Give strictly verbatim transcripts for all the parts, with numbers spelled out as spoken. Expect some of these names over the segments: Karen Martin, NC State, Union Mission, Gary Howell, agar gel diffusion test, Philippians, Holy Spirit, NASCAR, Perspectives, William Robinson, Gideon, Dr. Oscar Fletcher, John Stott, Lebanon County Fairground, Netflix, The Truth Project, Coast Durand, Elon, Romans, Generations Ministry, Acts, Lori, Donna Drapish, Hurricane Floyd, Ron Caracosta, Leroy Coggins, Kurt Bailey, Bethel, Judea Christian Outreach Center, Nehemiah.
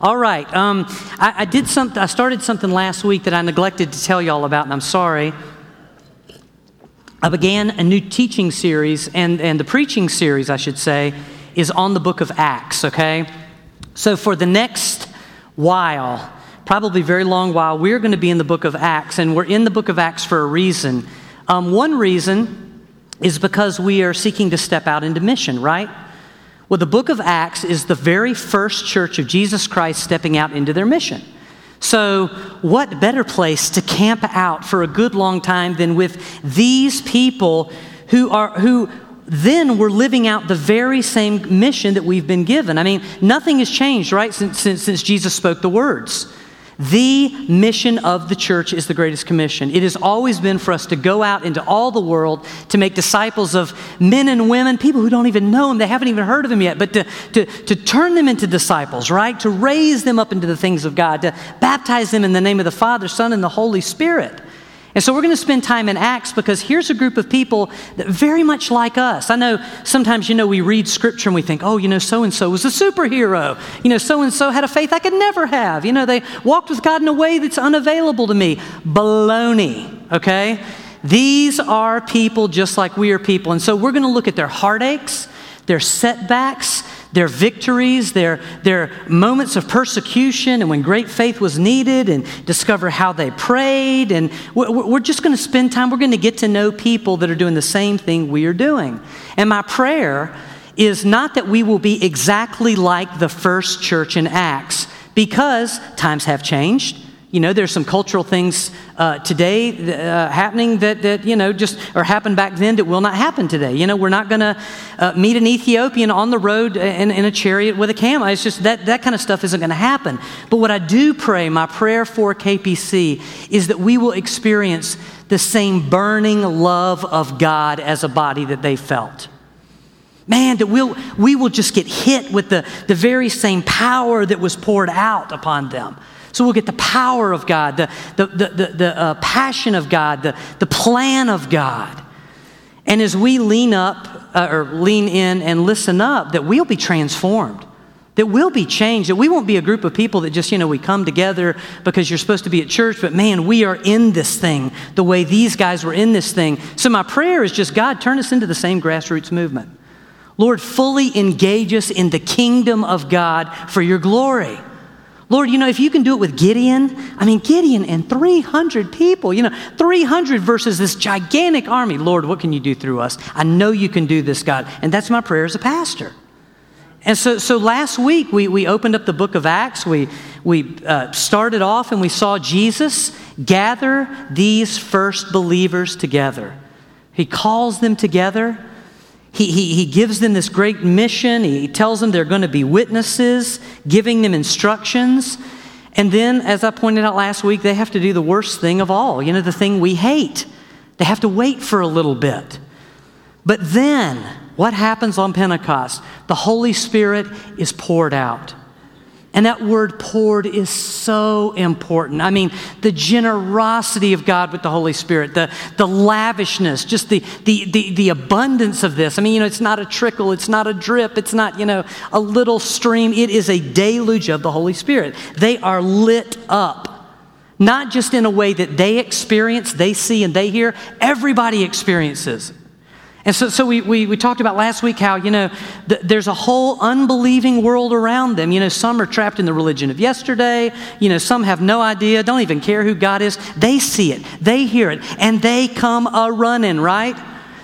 All right. Um, I, I did something. I started something last week that I neglected to tell y'all about, and I'm sorry. I began a new teaching series, and, and the preaching series, I should say, is on the book of Acts, okay? So for the next while, probably very long while, we're going to be in the book of Acts, and we're in the book of Acts for a reason. Um, one reason is because we are seeking to step out into mission, right? Well, the book of Acts is the very first church of Jesus Christ stepping out into their mission. So what better place to camp out for a good long time than with these people who are who then were living out the very same mission that we've been given. I mean, nothing has changed, right, since, since, since Jesus spoke the words. The mission of the church is the greatest commission. It has always been for us to go out into all the world to make disciples of men and women, people who don't even know him, they haven't even heard of him yet, but to, to, to turn them into disciples, right? To raise them up into the things of God, to baptize them in the name of the Father, Son, and the Holy Spirit. And so we're going to spend time in Acts because here's a group of people that very much like us. I know sometimes, you know, we read scripture and we think, oh, you know, so-and-so was a superhero. You know, so-and-so had a faith I could never have. You know, they walked with God in a way that's unavailable to me. Baloney, okay? These are people just like we are people. And so we're going to look at their heartaches, their setbacks, their victories, their, their moments of persecution and when great faith was needed, and discover how they prayed. And we're, we're just going to spend time, we're going to get to know people that are doing the same thing we are doing. And my prayer is not that we will be exactly like the first church in Acts, because times have changed. You know, there's some cultural things uh, today uh, happening that, that, you know, just or happened back then that will not happen today. You know, we're not going to uh, meet an Ethiopian on the road in, in a chariot with a camel. It's just that that kind of stuff isn't going to happen. But what I do pray, my prayer for K P C, is that we will experience the same burning love of God as a body that they felt. Man, that we'll, we will just get hit with the, the very same power that was poured out upon them. So we'll get the power of God, the the the, the, the uh, passion of God, the, the plan of God. And as we lean up uh, or lean in and listen up, that we'll be transformed, that we'll be changed, that we won't be a group of people that just, you know, we come together because you're supposed to be at church, but man, we are in this thing the way these guys were in this thing. So my prayer is just, God, turn us into the same grassroots movement. Lord, fully engage us in the kingdom of God for your glory. Lord, you know, if you can do it with Gideon, I mean, Gideon and three hundred people, you know, three hundred versus this gigantic army. Lord, what can you do through us? I know you can do this, God. And that's my prayer as a pastor. And so so last week, we we opened up the book of Acts. We, we uh, started off and we saw Jesus gather these first believers together. He calls them together. He, he, he gives them this great mission. He tells them they're going to be witnesses, giving them instructions. And then, as I pointed out last week, they have to do the worst thing of all, you know, the thing we hate. They have to wait for a little bit. But then, what happens on Pentecost? The Holy Spirit is poured out. And that word poured is so important. I mean, the generosity of God with the Holy Spirit, the, the lavishness, just the, the the the abundance of this. I mean, you know, it's not a trickle, it's not a drip, it's not, you know, a little stream. It is a deluge of the Holy Spirit. They are lit up, not just in a way that they experience, they see and they hear. Everybody experiences. And so, so we, we we talked about last week how, you know, th- there's a whole unbelieving world around them. You know, some are trapped in the religion of yesterday. You know, some have no idea, don't even care who God is. They see it, they hear it, and they come a-running, right?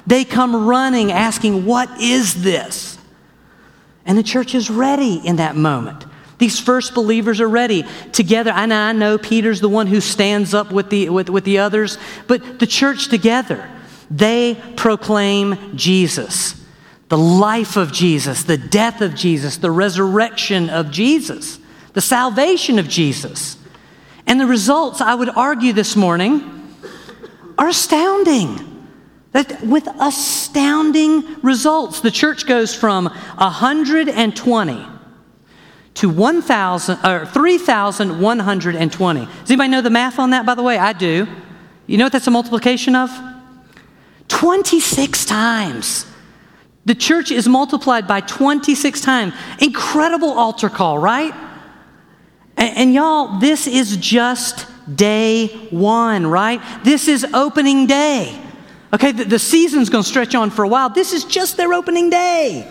They come running asking, what is this? And the church is ready in that moment. These first believers are ready together. I know, I know Peter's the one who stands up with the with, with the others, but the church together, they proclaim Jesus, the life of Jesus, the death of Jesus, the resurrection of Jesus, the salvation of Jesus. And the results, I would argue this morning, are astounding. That with astounding results, the church goes from one hundred twenty to one thousand or three thousand one hundred twenty. Does anybody know the math on that, by the way? I do. You know what that's a multiplication of? twenty-six times. The church is multiplied by twenty-six times. Incredible altar call, right? And, and y'all, this is just day one, right? This is opening day. Okay, the, the season's going to stretch on for a while. This is just their opening day.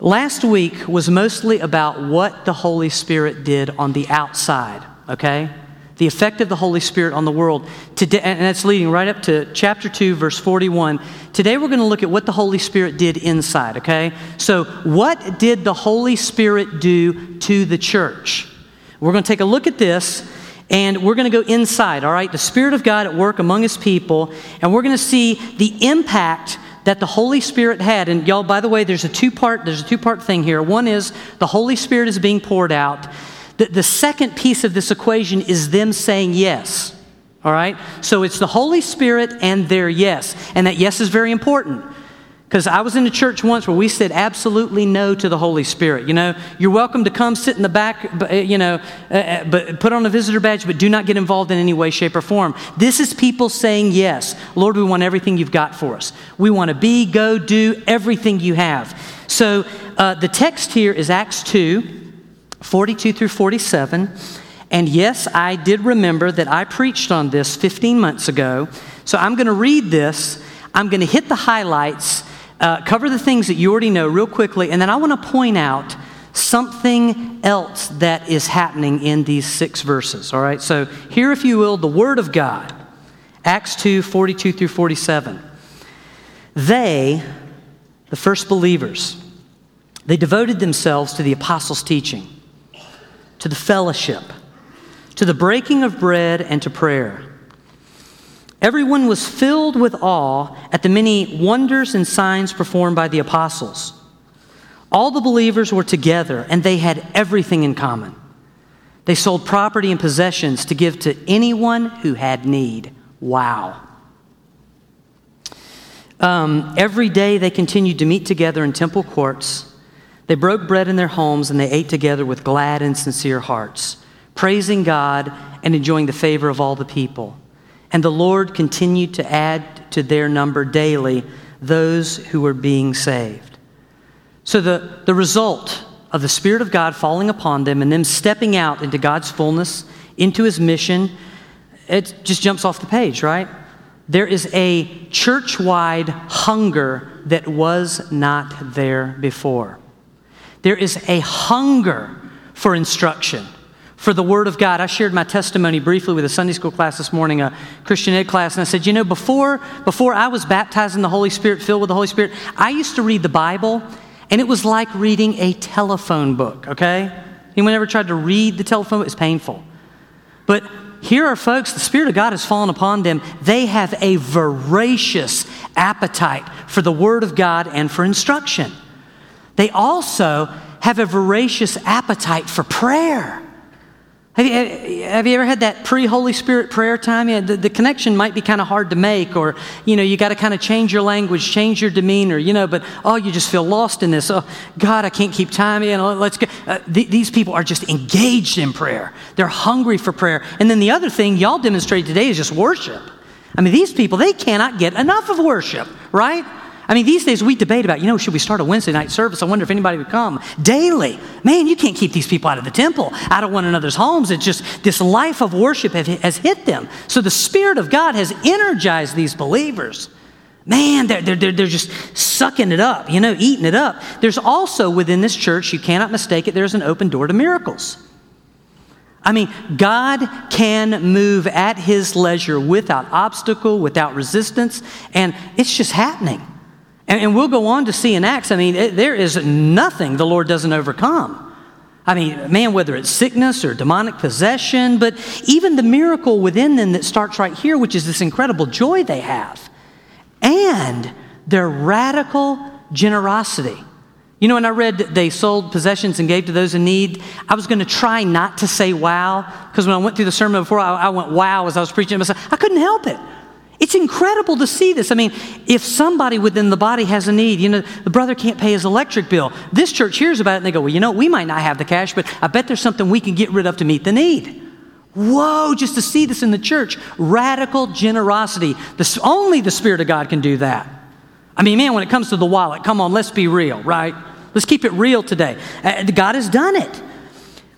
Last week was mostly about what the Holy Spirit did on the outside, okay? The effect of the Holy Spirit on the world. Today, and that's leading right up to chapter two, verse forty-one. Today we're going to look at what the Holy Spirit did inside, okay? So what did the Holy Spirit do to the church? We're going to take a look at this, and we're going to go inside, all right? The Spirit of God at work among His people, and we're going to see the impact that the Holy Spirit had. And y'all, by the way, there's a two-part, there's a two-part thing here. One is the Holy Spirit is being poured out. The, the second piece of this equation is them saying yes. All right? So it's the Holy Spirit and their yes. And that yes is very important. Because I was in a church once where we said absolutely no to the Holy Spirit. You know, you're welcome to come sit in the back, you know, uh, but put on a visitor badge, but do not get involved in any way, shape, or form. This is people saying yes. Lord, we want everything you've got for us. We want to be, go, do everything you have. So uh, the text here is Acts two, forty-two through forty-seven. And yes, I did remember that I preached on this fifteen months ago. So I'm going to read this. I'm going to hit the highlights. Uh, cover the things that you already know real quickly, and then I want to point out something else that is happening in these six verses, all right? So hear, if you will, the Word of God, Acts two, forty-two through forty-seven. They, the first believers, they devoted themselves to the apostles' teaching, to the fellowship, to the breaking of bread, and to prayer. Everyone was filled with awe at the many wonders and signs performed by the apostles. All the believers were together, and they had everything in common. They sold property and possessions to give to anyone who had need. Wow. Um, every day they continued to meet together in temple courts. They broke bread in their homes, and they ate together with glad and sincere hearts, praising God and enjoying the favor of all the people. And the Lord continued to add to their number daily those who were being saved. So the, the result of the Spirit of God falling upon them and them stepping out into God's fullness, into His mission, it just jumps off the page, right? There is a church-wide hunger that was not there before. There is a hunger for instruction, for the Word of God. I shared my testimony briefly with a Sunday school class this morning, a Christian Ed class, and I said, you know, before before I was baptized in the Holy Spirit, filled with the Holy Spirit, I used to read the Bible, and it was like reading a telephone book, okay? Anyone ever tried to read the telephone book? It's painful. But here are folks, the Spirit of God has fallen upon them. They have a voracious appetite for the Word of God and for instruction. They also have a voracious appetite for prayer. Have you, have you ever had that pre-Holy Spirit prayer time? Yeah, the, the connection might be kind of hard to make, or, you know, you got to kind of change your language, change your demeanor, you know, but, oh, you just feel lost in this. Oh, God, I can't keep time. You know, let's go. Uh, th- these people are just engaged in prayer. They're hungry for prayer. And then the other thing y'all demonstrated today is just worship. I mean, these people, they cannot get enough of worship, right? I mean, these days we debate about, you know, should we start a Wednesday night service? I wonder if anybody would come. Daily. Man, you can't keep these people out of the temple, out of one another's homes. It's just this life of worship has hit them. So the Spirit of God has energized these believers. Man, they're, they're, they're just sucking it up, you know, eating it up. There's also within this church, you cannot mistake it, there's an open door to miracles. I mean, God can move at His leisure without obstacle, without resistance, and it's just happening. And we'll go on to see in Acts, I mean, it, there is nothing the Lord doesn't overcome. I mean, man, whether it's sickness or demonic possession, but even the miracle within them that starts right here, which is this incredible joy they have, and their radical generosity. You know, when I read that they sold possessions and gave to those in need, I was going to try not to say wow, because when I went through the sermon before, I, I went wow as I was preaching to myself. I couldn't help it. It's incredible to see this. I mean, if somebody within the body has a need, you know, the brother can't pay his electric bill. This church hears about it and they go, well, you know, we might not have the cash, but I bet there's something we can get rid of to meet the need. Whoa, just to see this in the church. Radical generosity. The, only the Spirit of God can do that. I mean, man, when it comes to the wallet, come on, let's be real, right? Let's keep it real today. Uh, God has done it.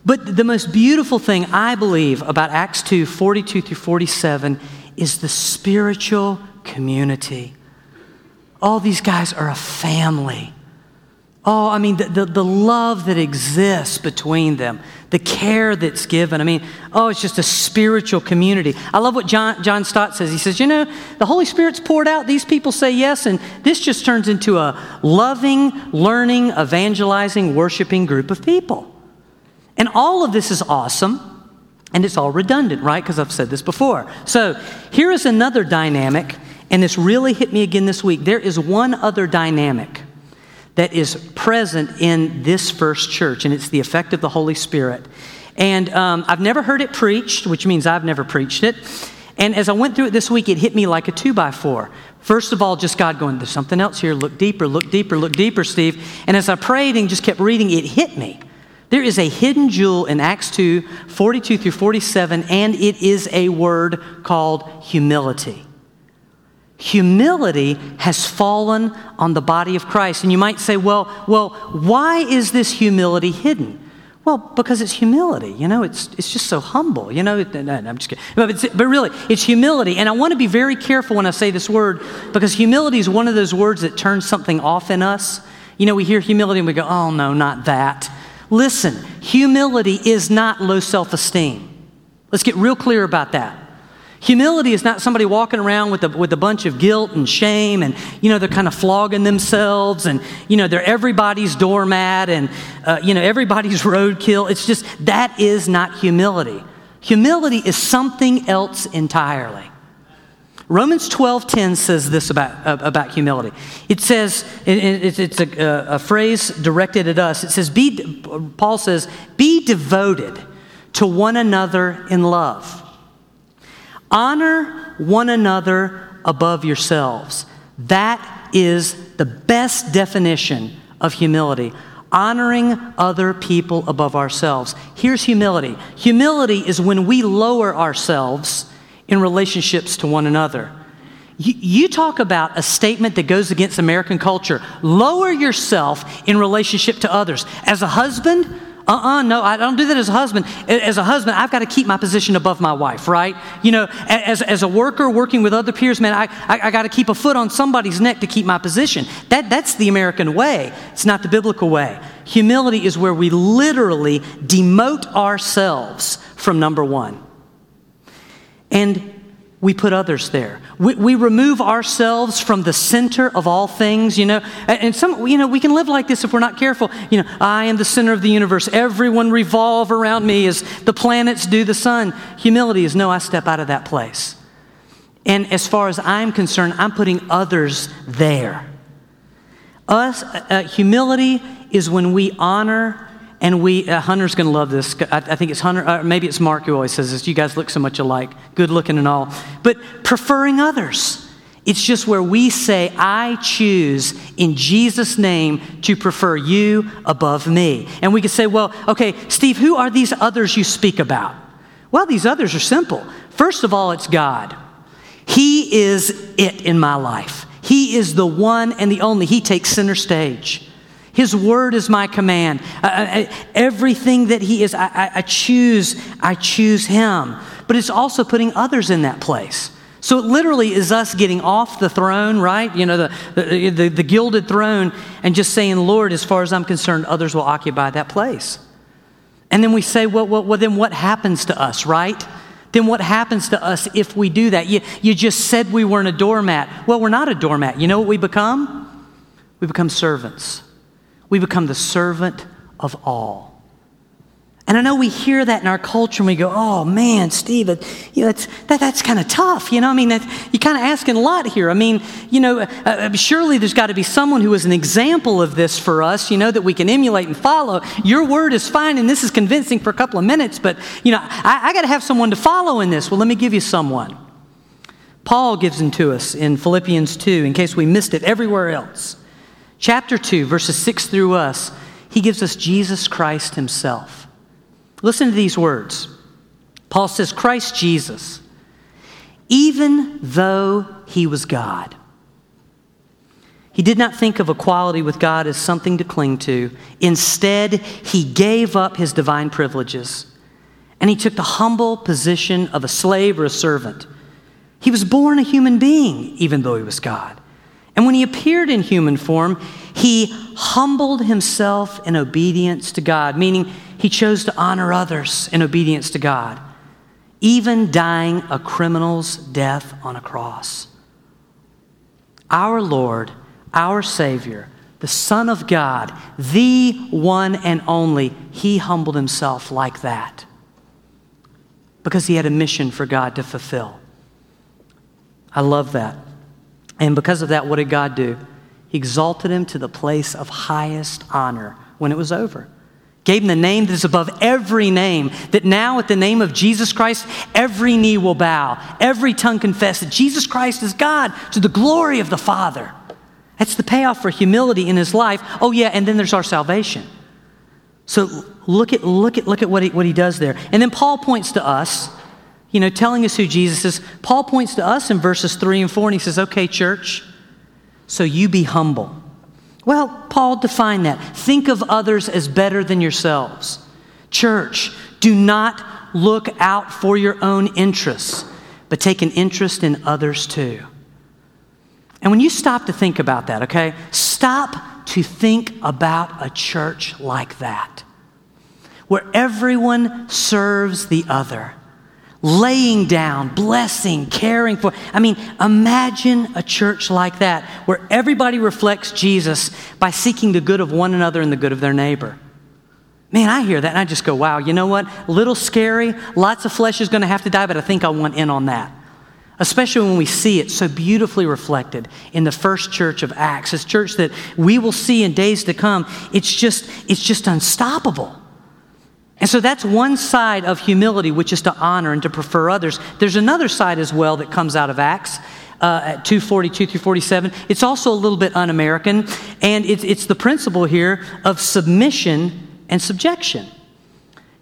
But the most beautiful thing I believe about Acts two, forty-two through forty-seven is the spiritual community. All these guys are a family. Oh, I mean, the, the, the love that exists between them, the care that's given. I mean, oh, it's just a spiritual community. I love what John, John Stott says. He says, you know, the Holy Spirit's poured out. These people say yes, and this just turns into a loving, learning, evangelizing, worshiping group of people. And all of this is awesome, and it's all redundant, right? Because I've said this before. So here is another dynamic, and this really hit me again this week. There is one other dynamic that is present in this first church, and it's the effect of the Holy Spirit. And um, I've never heard it preached, which means I've never preached it. And as I went through it this week, it hit me like a two by four. First of all, just God going, there's something else here. Look deeper, look deeper, look deeper, Steve. And as I prayed and just kept reading, it hit me. There is a hidden jewel in Acts two, forty-two through forty-seven, and it is a word called humility. Humility has fallen on the body of Christ. And you might say, well, well, why is this humility hidden? Well, because it's humility. You know, it's it's just so humble. You know, it, no, no, I'm just kidding. But, it's, but really, it's humility. And I want to be very careful when I say this word, because humility is one of those words that turns something off in us. You know, we hear humility and we go, oh, no, not that. Listen, humility is not low self-esteem. Let's get real clear about that. Humility is not somebody walking around with a, with a bunch of guilt and shame and, you know, they're kind of flogging themselves and, you know, they're everybody's doormat and, uh, you know, everybody's roadkill. It's just, that is not humility. Humility is something else entirely. Romans twelve ten says this about, uh, about humility. It says, it, it, it's a, a, a phrase directed at us. It says, "Be," Paul says, "be devoted to one another in love. Honor one another above yourselves." That is the best definition of humility. Honoring other people above ourselves. Here's humility. Humility is when we lower ourselves in relationships to one another. You, you talk about a statement that goes against American culture. Lower yourself in relationship to others. As a husband, Uh-uh, no, I don't do that as a husband. As a husband, I've got to keep my position above my wife, right? You know, as, as a worker working with other peers, man, I, I, I got to keep a foot on somebody's neck to keep my position. That, that's the American way. It's not the biblical way. Humility is where we literally demote ourselves from number one. And we put others there. We, we remove ourselves from the center of all things, you know. And some, you know, we can live like this if we're not careful. You know, I am the center of the universe. Everyone revolve around me as the planets do the sun. Humility is, no, I step out of that place. And as far as I'm concerned, I'm putting others there. Us, uh, humility is when we honor. And we, uh, Hunter's going to love this. I, I think it's Hunter, or maybe it's Mark who always says this. You guys look so much alike, good looking and all. But preferring others. It's just where we say, I choose in Jesus' name to prefer you above me. And we can say, well, okay, Steve, who are these others you speak about? Well, these others are simple. First of all, it's God. He is it in my life. He is the one and the only. He takes center stage. His word is my command. I, I, everything that he is, I, I, I choose, I choose him. But it's also putting others in that place. So it literally is us getting off the throne, right? You know, the, the, the, the gilded throne, and just saying, Lord, as far as I'm concerned, others will occupy that place. And then we say, well, well, well then what happens to us, right? Then what happens to us if we do that? You, you just said we weren't a doormat. Well, we're not a doormat. You know what we become? We become servants. We become the servant of all. And I know we hear that in our culture and we go, oh man, Steve, you know, that's, that, that's kind of tough. You know, I mean, that, you're kind of asking a lot here. I mean, you know, uh, surely there's got to be someone who is an example of this for us, you know, that we can emulate and follow. Your word is fine and this is convincing for a couple of minutes, but, you know, I, I got to have someone to follow in this. Well, let me give you someone. Paul gives them to us in Philippians two, in case we missed it everywhere else. Chapter two, verses six through us, he gives us Jesus Christ himself. Listen to these words. Paul says, Christ Jesus, even though he was God, He did not think of equality with God as something to cling to. Instead, he gave up his divine privileges, and he took the humble position of a slave or a servant. He was born a human being, even though he was God. And when he appeared in human form, he humbled himself in obedience to God, meaning he chose to honor others in obedience to God, even dying a criminal's death on a cross. Our Lord, our Savior, the Son of God, the one and only, he humbled himself like that because he had a mission for God to fulfill. I love that. And because of that, what did God do? He exalted him to the place of highest honor when it was over. Gave him the name that is above every name, that now at the name of Jesus Christ, every knee will bow, every tongue confess that Jesus Christ is God to the glory of the Father. That's the payoff for humility in his life. Oh yeah, and then there's our salvation. So look at look at look at what he what he does there. And then Paul points to us, you know, telling us who Jesus is. Paul points to us in verses three and four, and he says, okay, church, so you be humble. Well, Paul defined that. Think of others as better than yourselves. Church, do not look out for your own interests, but take an interest in others too. And when you stop to think about that, okay, stop to think about a church like that, where everyone serves the other, laying down, blessing, caring for. I mean, imagine a church like that where everybody reflects Jesus by seeking the good of one another and the good of their neighbor. Man, I hear that and I just go, wow, you know what? A little scary, lots of flesh is going to have to die, but I think I want in on that. Especially when we see it so beautifully reflected in the first church of Acts, this church that we will see in days to come. It's just, it's just unstoppable. And so that's one side of humility, which is to honor and to prefer others. There's another side as well that comes out of Acts uh, at two forty-two through forty-seven. It's also a little bit un-American, and it's, it's the principle here of submission and subjection.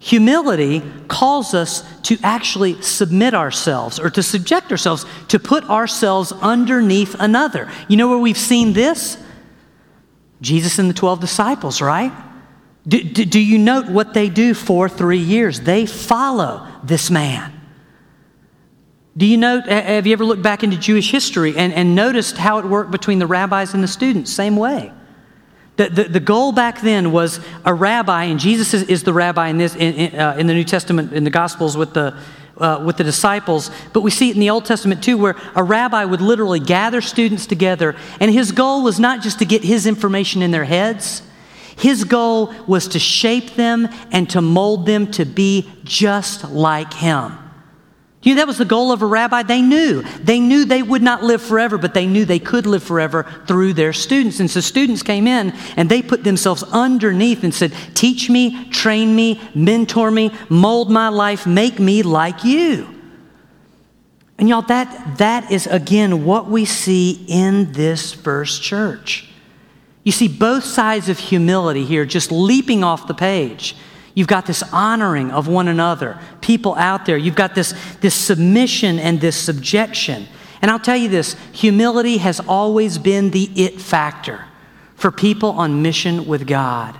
Humility calls us to actually submit ourselves or to subject ourselves, to put ourselves underneath another. You know where we've seen this? Jesus and the twelve disciples, right? Do, do, do you note what they do for three years? They follow this man. Do you note, have you ever looked back into Jewish history and, and noticed how it worked between the rabbis and the students? Same way. The, the, the goal back then was a rabbi, and Jesus is, is the rabbi in, this, in, in, uh, in the New Testament, in the Gospels with the, uh, with the disciples, but we see it in the Old Testament too, where a rabbi would literally gather students together, and his goal was not just to get his information in their heads. His goal was to shape them and to mold them to be just like him. You know, that was the goal of a rabbi. They knew. They knew they would not live forever, but they knew they could live forever through their students. And so students came in and they put themselves underneath and said, teach me, train me, mentor me, mold my life, make me like you. And y'all, that, that is again what we see in this first church. You see both sides of humility here just leaping off the page. You've got this honoring of one another, people out there. You've got this, this submission and this subjection. And I'll tell you this, humility has always been the it factor for people on mission with God.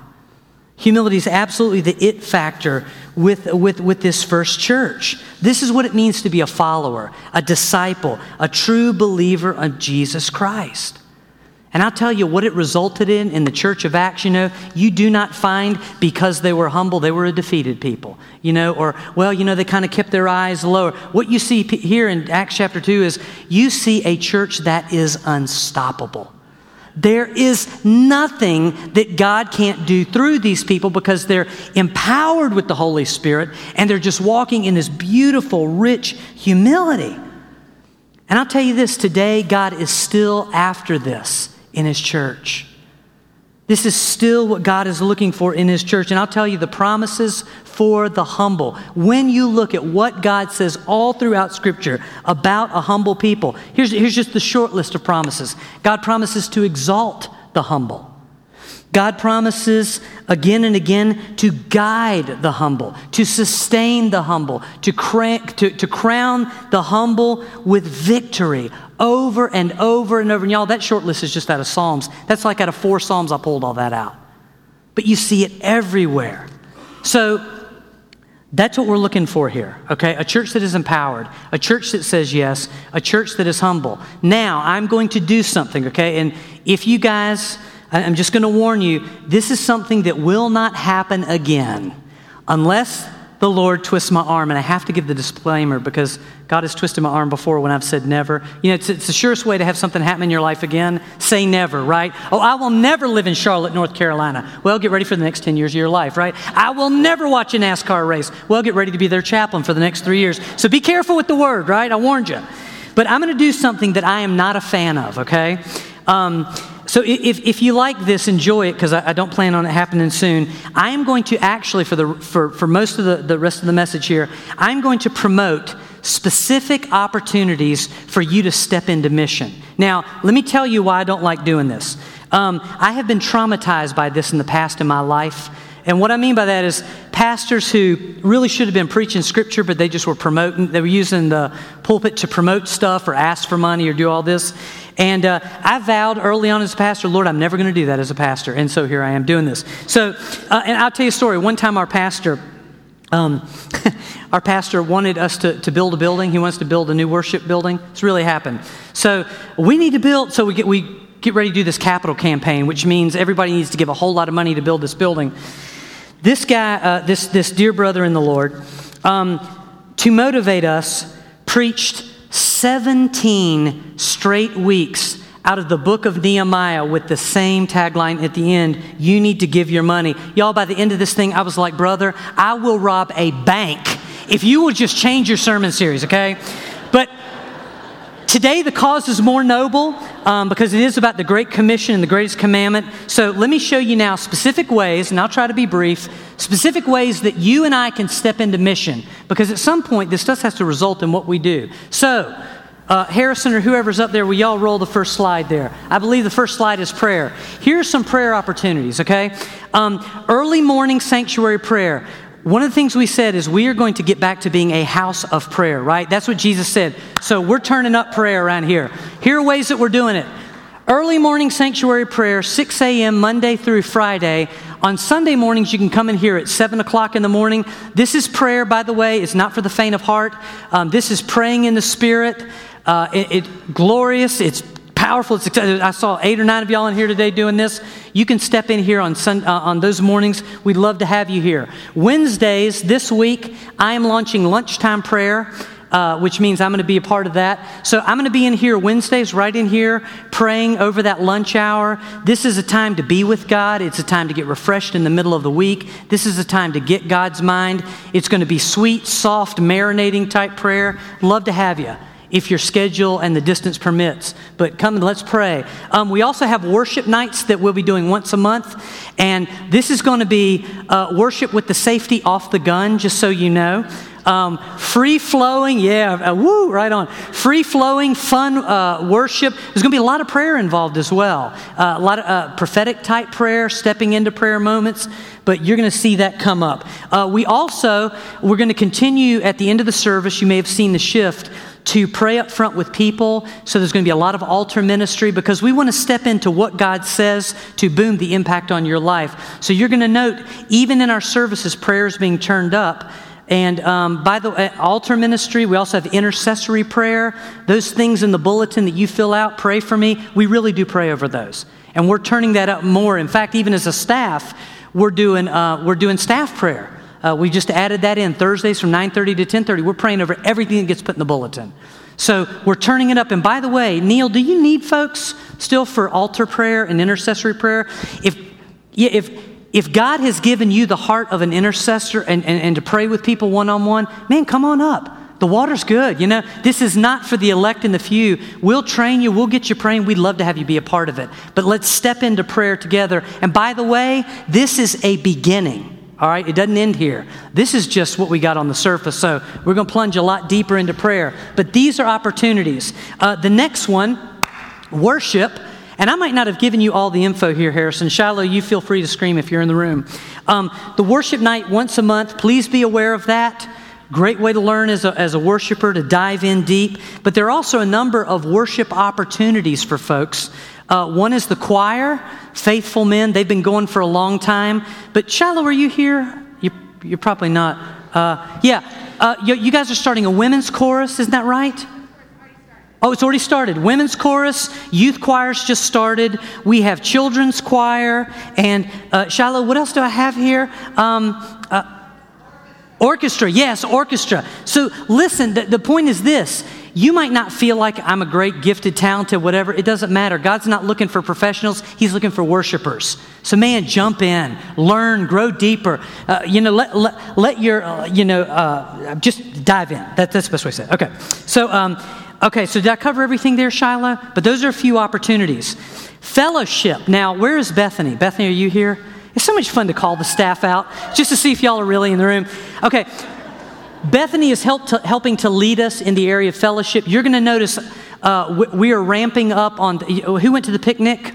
Humility is absolutely the it factor with, with, with this first church. This is what it means to be a follower, a disciple, a true believer of Jesus Christ. And I'll tell you what it resulted in in the church of Acts. You know, you do not find because they were humble, they were a defeated people, you know, or, well, you know, they kind of kept their eyes lower. What you see here in Acts chapter two is you see a church that is unstoppable. There is nothing that God can't do through these people because they're empowered with the Holy Spirit and they're just walking in this beautiful, rich humility. And I'll tell you this, today God is still after this in his church. This is still what God is looking for in his church. And I'll tell you the promises for the humble. When you look at what God says all throughout Scripture about a humble people, here's, here's just the short list of promises. God promises to exalt the humble. God promises again and again to guide the humble, to sustain the humble, to, cra- to, to crown the humble with victory over and over and over. And y'all, that short list is just out of Psalms. That's like out of four Psalms, I pulled all that out. But you see it everywhere. So that's what we're looking for here, okay? A church that is empowered, a church that says yes, a church that is humble. Now, I'm going to do something, okay? And if you guys... I'm just going to warn you, this is something that will not happen again unless the Lord twists my arm. And I have to give the disclaimer because God has twisted my arm before when I've said never. You know, it's, it's the surest way to have something happen in your life again. Say never, right? Oh, I will never live in Charlotte, North Carolina. Well, get ready for the next ten years of your life, right? I will never watch a NASCAR race. Well, get ready to be their chaplain for the next three years. So be careful with the word, right? I warned you. But I'm going to do something that I am not a fan of, okay? Um, so if, if you like this, enjoy it, because I, I don't plan on it happening soon. I am going to actually, for the for, for most of the, the rest of the message here, I'm going to promote specific opportunities for you to step into mission. Now, let me tell you why I don't like doing this. Um, I have been traumatized by this in the past in my life. And what I mean by that is pastors who really should have been preaching scripture, but they just were promoting, they were using the pulpit to promote stuff or ask for money or do all this. And uh, I vowed early on as a pastor, Lord, I'm never going to do that as a pastor. And so here I am doing this. So, uh, and I'll tell you a story. One time our pastor, um, our pastor wanted us to, to build a building. He wants to build a new worship building. It's really happened. So we need to build, so we get, we get ready to do this capital campaign, which means everybody needs to give a whole lot of money to build this building. This guy, uh, this this dear brother in the Lord, um, to motivate us, preached seventeen straight weeks out of the book of Nehemiah with the same tagline at the end, you need to give your money. Y'all, by the end of this thing, I was like, brother, I will rob a bank if you will just change your sermon series, okay? But today, the cause is more noble um, because it is about the Great Commission and the greatest commandment. So let me show you now specific ways, and I'll try to be brief, specific ways that you and I can step into mission, because at some point, this stuff has to result in what we do. So uh, Harrison or whoever's up there, will y'all roll the first slide there? I believe the first slide is prayer. Here's some prayer opportunities, okay? Um, early morning sanctuary prayer. One of the things we said is we are going to get back to being a house of prayer, right? That's what Jesus said. So we're turning up prayer around here. Here are ways that we're doing it. Early morning sanctuary prayer, six a.m. Monday through Friday. On Sunday mornings, you can come in here at seven o'clock in the morning. This is prayer, by the way. It's not for the faint of heart. Um, this is praying in the Spirit. Uh, it, it glorious. It's powerful. It's exciting. I saw eight or nine of y'all in here today doing this. You can step in here on sun, uh, on those mornings. We'd love to have you here. Wednesdays this week, I am launching lunchtime prayer, uh, which means I'm going to be a part of that. So I'm going to be in here Wednesdays, right in here, praying over that lunch hour. This is a time to be with God. It's a time to get refreshed in the middle of the week. This is a time to get God's mind. It's going to be sweet, soft, marinating type prayer. Love to have you, if your schedule and the distance permits. But come and let's pray. Um, we also have worship nights that we'll be doing once a month. And this is going to be uh, worship with the safety off the gun, just so you know. Um, free-flowing, yeah, uh, woo, right on. Free-flowing, fun uh, worship. There's going to be a lot of prayer involved as well. Uh, a lot of uh, prophetic-type prayer, stepping into prayer moments. But you're going to see that come up. Uh, we also, we're going to continue at the end of the service. You may have seen the shift to pray up front with people. So there's going to be a lot of altar ministry because we want to step into what God says to boom the impact on your life. So you're going to note, even in our services, prayer is being turned up. And um, by the way, altar ministry, we also have intercessory prayer. Those things in the bulletin that you fill out, pray for me, we really do pray over those. And we're turning that up more. In fact, even as a staff, we're doing uh, we're doing staff prayer. Uh, we just added that in Thursdays from nine thirty to ten thirty. We're praying over everything that gets put in the bulletin. So we're turning it up. And by the way, Neil, do you need folks still for altar prayer and intercessory prayer? If yeah, if if God has given you the heart of an intercessor and, and, and to pray with people one-on-one, man, come on up. The water's good, you know. This is not for the elect and the few. We'll train you. We'll get you praying. We'd love to have you be a part of it. But let's step into prayer together. And by the way, this is a beginning. All right, it doesn't end here. This is just what we got on the surface, so we're going to plunge a lot deeper into prayer. But these are opportunities. Uh, the next one, worship. And I might not have given you all the info here, Harrison. Shiloh, you feel free to scream if you're in the room. Um, the worship night once a month, please be aware of that. Great way to learn as a, as a worshiper, to dive in deep. But there are also a number of worship opportunities for folks. Uh, one is the choir, Faithful Men. They've been going for a long time. But Shiloh, are you here? You, you're probably not. Uh, yeah, uh, you, you guys are starting a women's chorus, isn't that right? Oh, it's already started. Women's chorus, youth choir's just started. We have children's choir. And uh, Shiloh, what else do I have here? Um, uh, orchestra, yes, orchestra. So listen, the, the point is this. You might not feel like I'm a great, gifted, talented, whatever. It doesn't matter. God's not looking for professionals. He's looking for worshipers. So, man, jump in, learn, grow deeper. Uh, you know, let let, let your, uh, you know, uh, just dive in. That, that's the best way to say it. Okay. So, um, okay. So did I cover everything there, Shiloh? But those are a few opportunities. Fellowship. Now, where is Bethany? Bethany, are you here? It's so much fun to call the staff out just to see if y'all are really in the room. Okay. Bethany is help to, helping to lead us in the area of fellowship. You're going to notice uh, we, we are ramping up on... Who went to the picnic?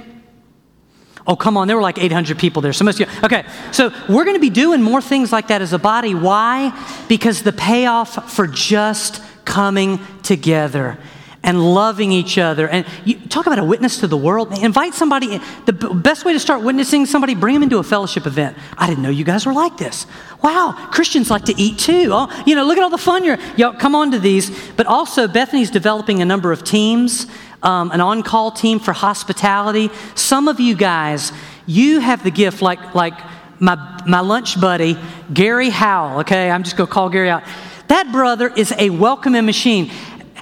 Oh, come on. There were like eight hundred people there. So most of you, okay, so we're going to be doing more things like that as a body. Why? Because the payoff for just coming together and loving each other. And you talk about a witness to the world. Invite somebody. The best way to start witnessing somebody, bring them into a fellowship event. I didn't know you guys were like this. Wow, Christians like to eat too. Oh, you know, look at all the fun you're, y'all come on to these. But also Bethany's developing a number of teams, um, an on-call team for hospitality. Some of you guys, you have the gift like, like my, my lunch buddy, Gary Howell. Okay, I'm just going to call Gary out. That brother is a welcoming machine.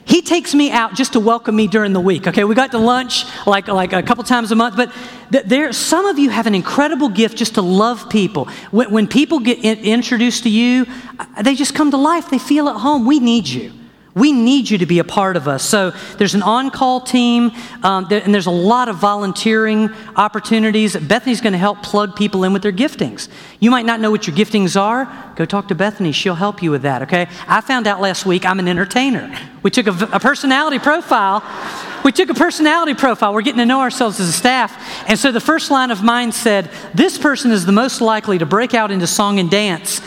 He takes me out just to welcome me during the week. Okay, we got to lunch like, like a couple times a month, but th- there, some of you have an incredible gift just to love people. When, when people get in, introduced to you, they just come to life. They feel at home. We need you. We need you to be a part of us. So there's an on-call team, um, there, and there's a lot of volunteering opportunities. Bethany's going to help plug people in with their giftings. You might not know what your giftings are. Go talk to Bethany. She'll help you with that, okay? I found out last week I'm an entertainer. We took a, a personality profile. We took a personality profile. We're getting to know ourselves as a staff. And so the first line of mine said, this person is the most likely to break out into song and dance.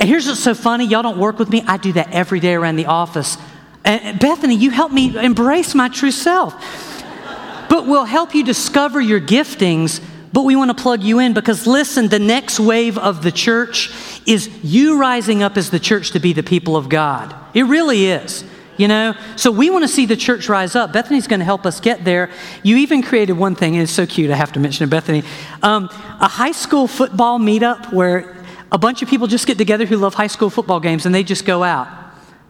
And here's what's so funny. Y'all don't work with me. I do that every day around the office. And Bethany, you help me embrace my true self. But we'll help you discover your giftings, but we want to plug you in because, listen, the next wave of the church is you rising up as the church to be the people of God. It really is, you know. So we want to see the church rise up. Bethany's going to help us get there. You even created one thing, and it's so cute. I have to mention it, Bethany. Um, a high school football meetup where a bunch of people just get together who love high school football games, and they just go out,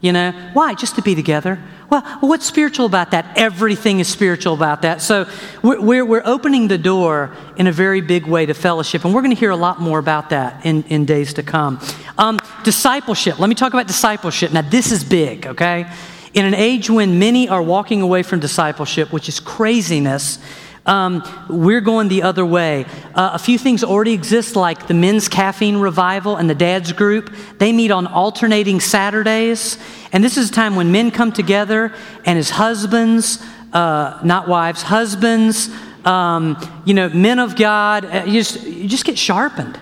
you know. Why? Just to be together. Well, what's spiritual about that? Everything is spiritual about that. So we're, we're, we're opening the door in a very big way to fellowship, and we're going to hear a lot more about that in, in days to come. Um, discipleship. Let me talk about discipleship. Now, this is big, okay? In an age when many are walking away from discipleship, which is craziness, Um, we're going the other way. Uh, a few things already exist, like the Men's Caffeine Revival and the Dad's Group. They meet on alternating Saturdays. And this is a time when men come together and as husbands, uh, not wives, husbands, um, you know, men of God, uh, you, just, you just get sharpened.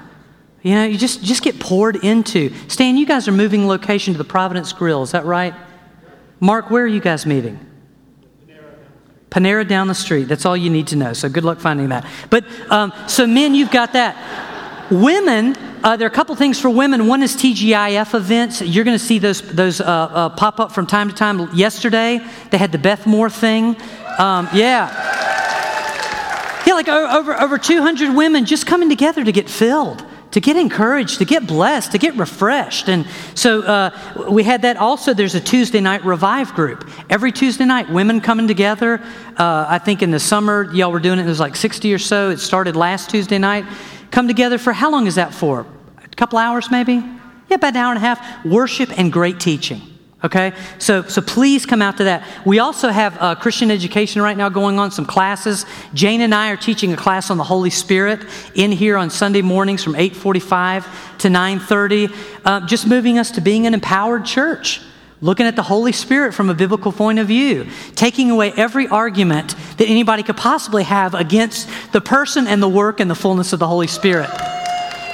You know, you just, just get poured into. Stan, you guys are moving location to the Providence Grill. Is that right? Mark, where are you guys meeting? Panera down the street. That's all you need to know. So good luck finding that. But um, so men, you've got that. Women, uh, there are a couple things for women. One is T G I F events. You're going to see those those uh, uh, pop up from time to time. Yesterday, they had the Beth Moore thing. Um, yeah, yeah, like over over two hundred women just coming together to get filled, to get encouraged, to get blessed, to get refreshed. And so uh, we had that also. There's a Tuesday night revive group. Every Tuesday night, women coming together. Uh, I think in the summer, y'all were doing it. It was like sixty or so. It started last Tuesday night. Come together for how long is that for? A couple hours maybe? Yeah, about an hour and a half. Worship and great teaching. Okay, so so please come out to that. We also have uh, Christian education right now going on, some classes. Jane and I are teaching a class on the Holy Spirit in here on Sunday mornings from eight forty-five to nine thirty, uh, just moving us to being an empowered church. looking at the Holy Spirit from a biblical point of view, taking away every argument that anybody could possibly have against the person and the work and the fullness of the Holy Spirit.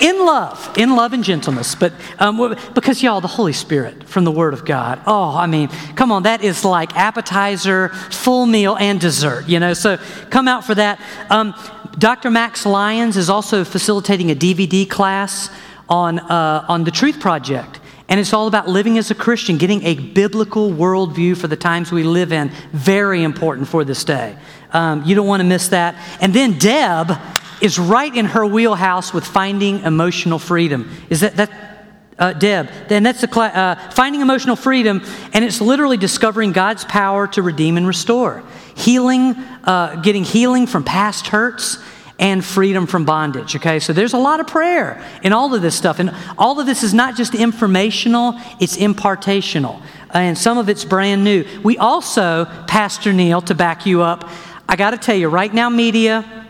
In love, in love and gentleness, but um, because, y'all, the Holy Spirit from the Word of God, oh, I mean, come on, that is like appetizer, full meal, and dessert, you know, so come out for that. Um, Doctor Max Lyons is also facilitating a D V D class on uh, on The Truth Project, and it's all about living as a Christian, getting a biblical worldview for the times we live in, very important for this day. Um, you don't want to miss that. And then Deb is right in her wheelhouse with finding emotional freedom. Is that that uh, Deb? Then that's the cl- uh, finding emotional freedom, and it's literally discovering God's power to redeem and restore, healing, uh, getting healing from past hurts, and freedom from bondage. Okay, so there's a lot of prayer in all of this stuff, and all of this is not just informational; it's impartational, and some of it's brand new. We also, Pastor Neil, to back you up, I got to tell you right now, media.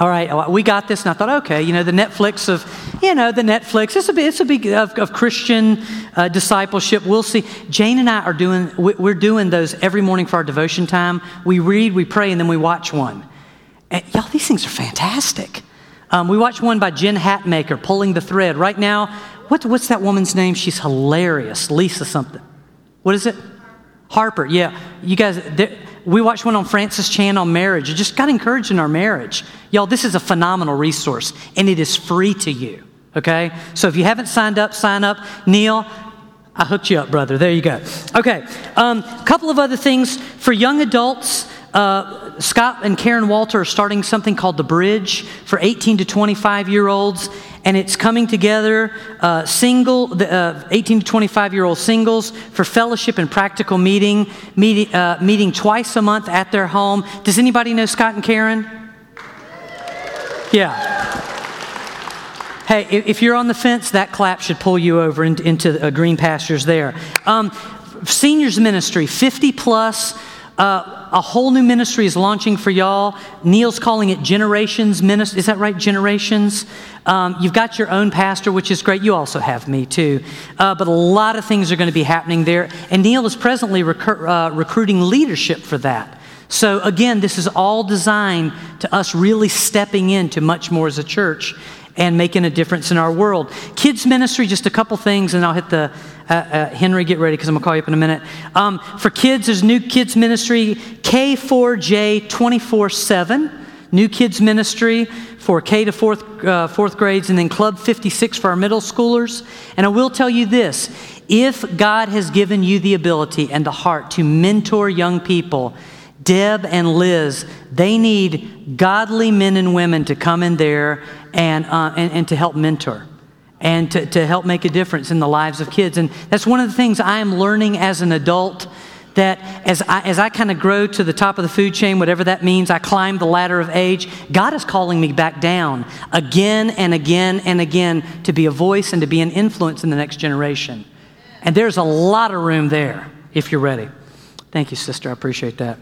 All right, we got this, and I thought, okay, you know, the Netflix of, you know, the Netflix, it's a big, it's a big of, of Christian uh, discipleship. We'll see. Jane and I are doing, we're doing those every morning for our devotion time. We read, we pray, and then we watch one. And y'all, these things are fantastic. Um, we watched one by Jen Hatmaker, Pulling the Thread. Right now, what, what's that woman's name? She's hilarious, Lisa something. What is it? Harper, yeah. You guys, we watched one on Francis Chan on marriage. It just got encouraged in our marriage. Y'all, this is a phenomenal resource, and it is free to you, okay? So if you haven't signed up, sign up. Neil, I hooked you up, brother. There you go. Okay, a um, couple of other things. For young adults, uh, Scott and Karen Walter are starting something called The Bridge for eighteen to twenty-five-year-olds, and it's coming together, uh, single, uh, eighteen to twenty-five-year-old singles for fellowship and practical meeting, meet, uh, meeting twice a month at their home. Does anybody know Scott and Karen? Yeah. Hey, if you're on the fence, that clap should pull you over in, into uh, green pastures there. Um, seniors ministry, fifty plus. Uh, a whole new ministry is launching for y'all. Neil's calling it Generations Ministry. Is that right, Generations? Um, you've got your own pastor, which is great. You also have me, too. Uh, but a lot of things are going to be happening there. And Neil is presently rec- uh, recruiting leadership for that. So, again, this is all designed to us really stepping into much more as a church and making a difference in our world. Kids ministry, just a couple things, and I'll hit the, uh, uh, Henry, get ready because I'm gonna call you up in a minute. Um, for kids, there's new kids ministry, K four J twenty-four seven, new kids ministry for K to fourth, uh, fourth grades, and then Club fifty-six for our middle schoolers. And I will tell you this, if God has given you the ability and the heart to mentor young people, Deb and Liz, they need godly men and women to come in there and uh, and, and to help mentor and to, to help make a difference in the lives of kids. And that's one of the things I am learning as an adult, that as I, as I kind of grow to the top of the food chain, whatever that means, I climb the ladder of age, God is calling me back down again and again and again to be a voice and to be an influence in the next generation. And there's a lot of room there if you're ready. Thank you, sister. I appreciate that.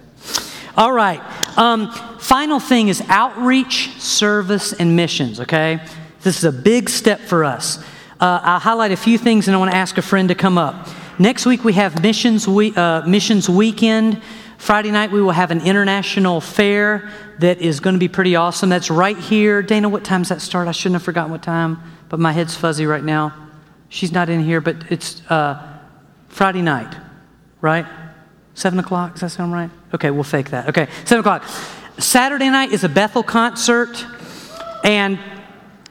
All right. Um, final thing is outreach, service, and missions, okay? This is a big step for us. Uh, I'll highlight a few things, and I want to ask a friend to come up. Next week, we have missions, we- uh, missions weekend. Friday night, we will have an international fair that is going to be pretty awesome. That's right here. Dana, what time does that start? I shouldn't have forgotten what time, but my head's fuzzy right now. She's not in here, but it's uh, Friday night, right? Seven o'clock, does that sound right? Okay, we'll fake that. Okay, seven o'clock. Saturday night is a Bethel concert, and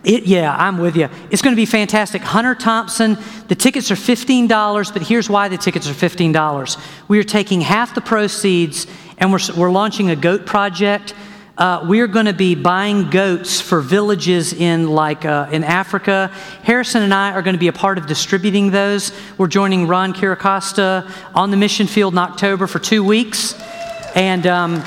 it, yeah, I'm with you. It's going to be fantastic. Hunter Thompson, the tickets are fifteen dollars, but here's why the tickets are fifteen dollars. We are taking half the proceeds, and we're, we're launching a goat project. Uh, we're going to be buying goats for villages in like uh, in Africa. Harrison and I are going to be a part of distributing those. We're joining Ron Caracosta on the mission field in October for two weeks. And um,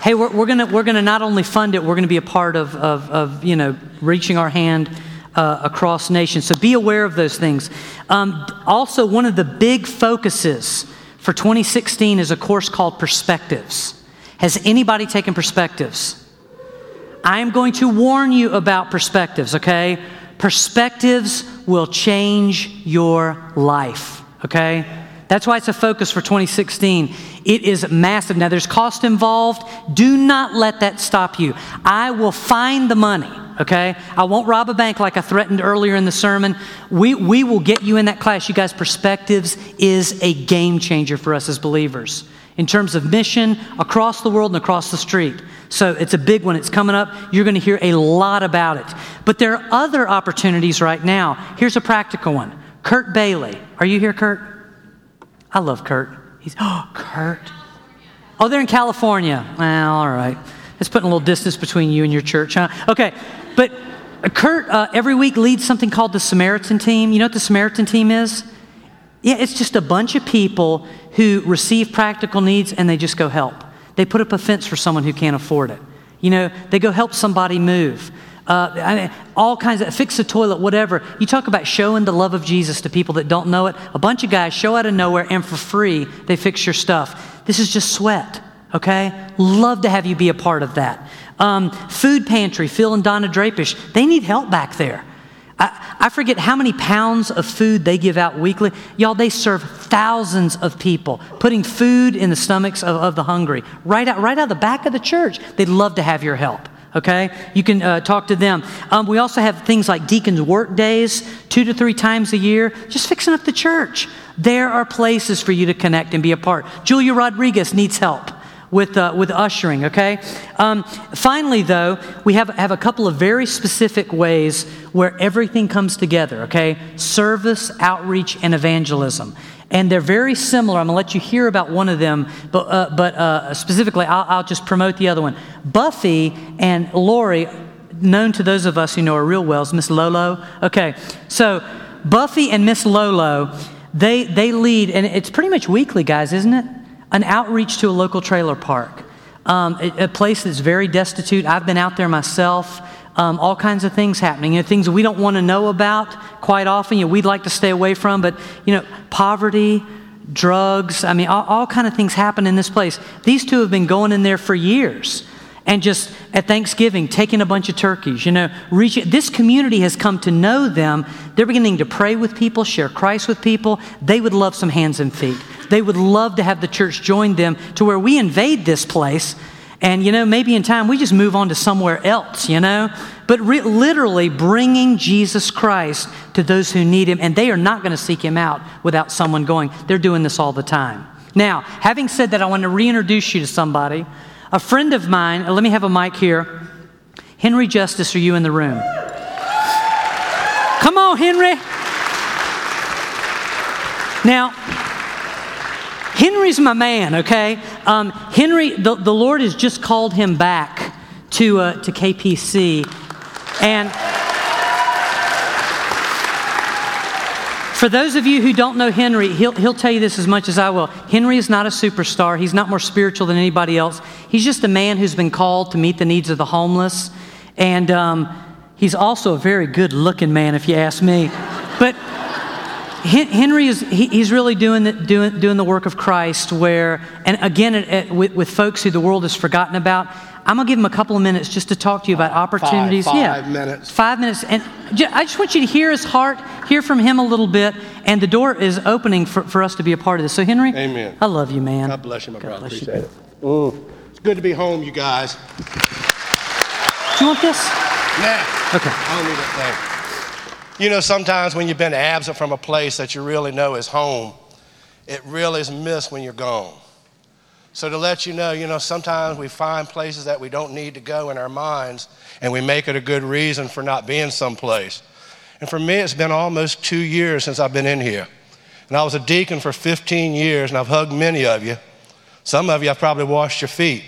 hey, we're, we're going to we're going to not only fund it, we're going to be a part of, of of you know reaching our hand uh, across nations. So be aware of those things. Um, also, one of the big focuses for twenty sixteen is a course called Perspectives. Has anybody taken Perspectives? I am going to warn you about Perspectives, okay? Perspectives will change your life, okay? That's why it's a focus for twenty sixteen. It is massive. Now, there's cost involved. Do not let that stop you. I will find the money, okay? I won't rob a bank like I threatened earlier in the sermon. We, we will get you in that class. You guys, Perspectives is a game changer for us as believers in terms of mission across the world and across the street. So it's a big one. It's coming up. You're going to hear a lot about it. But there are other opportunities right now. Here's a practical one. Kurt Bailey. Are you here, Kurt? I love Kurt. He's, oh, Kurt. Oh, they're in California. Well, all right. That's putting a little distance between you and your church, huh? Okay. But Kurt uh, every week leads something called the Samaritan Team. You know what the Samaritan Team is? Yeah, it's just a bunch of people who receive practical needs and they just go help. They put up a fence for someone who can't afford it. You know, they go help somebody move. Uh, I mean, all kinds of, fix the toilet, whatever. You talk about showing the love of Jesus to people that don't know it. A bunch of guys show out of nowhere and for free, they fix your stuff. This is just sweat, okay? Love to have you be a part of that. Um, food pantry, Phil and Donna Drapish, they need help back there. I, I forget how many pounds of food they give out weekly. Y'all, they serve thousands of people, putting food in the stomachs of, of the hungry. Right out, right out the back of the church, they'd love to have your help. Okay? You can uh, talk to them. Um, we also have things like deacons' work days, two to three times a year, just fixing up the church. There are places for you to connect and be a part. Julia Rodriguez needs help with uh, with ushering, okay? Um, finally, though, we have, have a couple of very specific ways where everything comes together, okay? Service, outreach, and evangelism. And they're very similar. I'm going to let you hear about one of them, but uh, but uh, specifically, I'll, I'll just promote the other one. Buffy and Lori, known to those of us who know her real well, is Miss Lolo. Okay, so Buffy and Miss Lolo, they they lead, and it's pretty much weekly, guys, isn't it? An outreach to a local trailer park, um, a, a place that's very destitute. I've been out there myself. Um, all kinds of things happening, you know, things that we don't want to know about quite often, you know, we'd like to stay away from, but, you know, poverty, drugs, I mean, all, all kind of things happen in this place. These two have been going in there for years and just at Thanksgiving, taking a bunch of turkeys, you know, reaching, this community has come to know them. They're beginning to pray with people, share Christ with people. They would love some hands and feet. They would love to have the church join them to where we invade this place. And, you know, maybe in time we just move on to somewhere else, you know. But re- literally bringing Jesus Christ to those who need him. And they are not going to seek him out without someone going. They're doing this all the time. Now, having said that, I want to reintroduce you to somebody. A friend of mine, let me have a mic here. Henry Justice, are you in the room? Come on, Henry. Now, Henry's my man, okay? Um, Henry, the, the Lord has just called him back to uh, to K P C. And for those of you who don't know Henry, he'll, he'll tell you this as much as I will. Henry is not a superstar. He's not more spiritual than anybody else. He's just a man who's been called to meet the needs of the homeless. And um, he's also a very good-looking man, if you ask me. But Henry is he, he's really doing the, doing doing the work of Christ where, and again, at, at, with, with folks who the world has forgotten about, I'm going to give him a couple of minutes just to talk to you about opportunities. Five, five yeah, minutes. Five minutes. And I just want you to hear his heart, hear from him a little bit, and the door is opening for, for us to be a part of this. So, Henry, amen. I love you, man. God bless you, my God brother. Bless Appreciate you. It. Ooh, it's good to be home, you guys. Do you want this? Nah. Okay. I don't need that thing. You know, sometimes when you've been absent from a place that you really know is home, it really is missed when you're gone. So to let you know, you know, sometimes we find places that we don't need to go in our minds, and we make it a good reason for not being someplace. And for me, it's been almost two years since I've been in here. And I was a deacon for fifteen years, and I've hugged many of you. Some of you, I've probably washed your feet.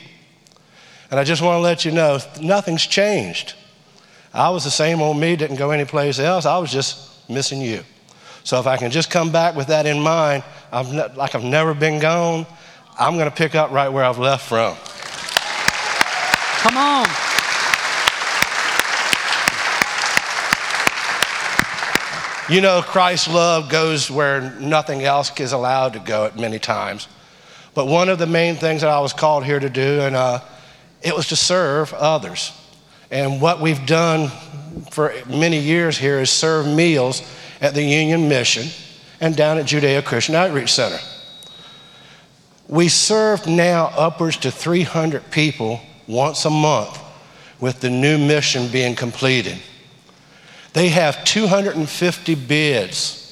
And I just want to let you know, nothing's changed. I was the same old me, didn't go anyplace else. I was just missing you. So if I can just come back with that in mind, I'm not, like I've never been gone, I'm going to pick up right where I've left from. Come on. You know, Christ's love goes where nothing else is allowed to go at many times. But one of the main things that I was called here to do, and uh, it was to serve others. And what we've done for many years here is serve meals at the Union Mission. and down at Judea Christian Outreach Center. We serve now upwards to three hundred people once a month with the new mission being completed. They have two hundred fifty beds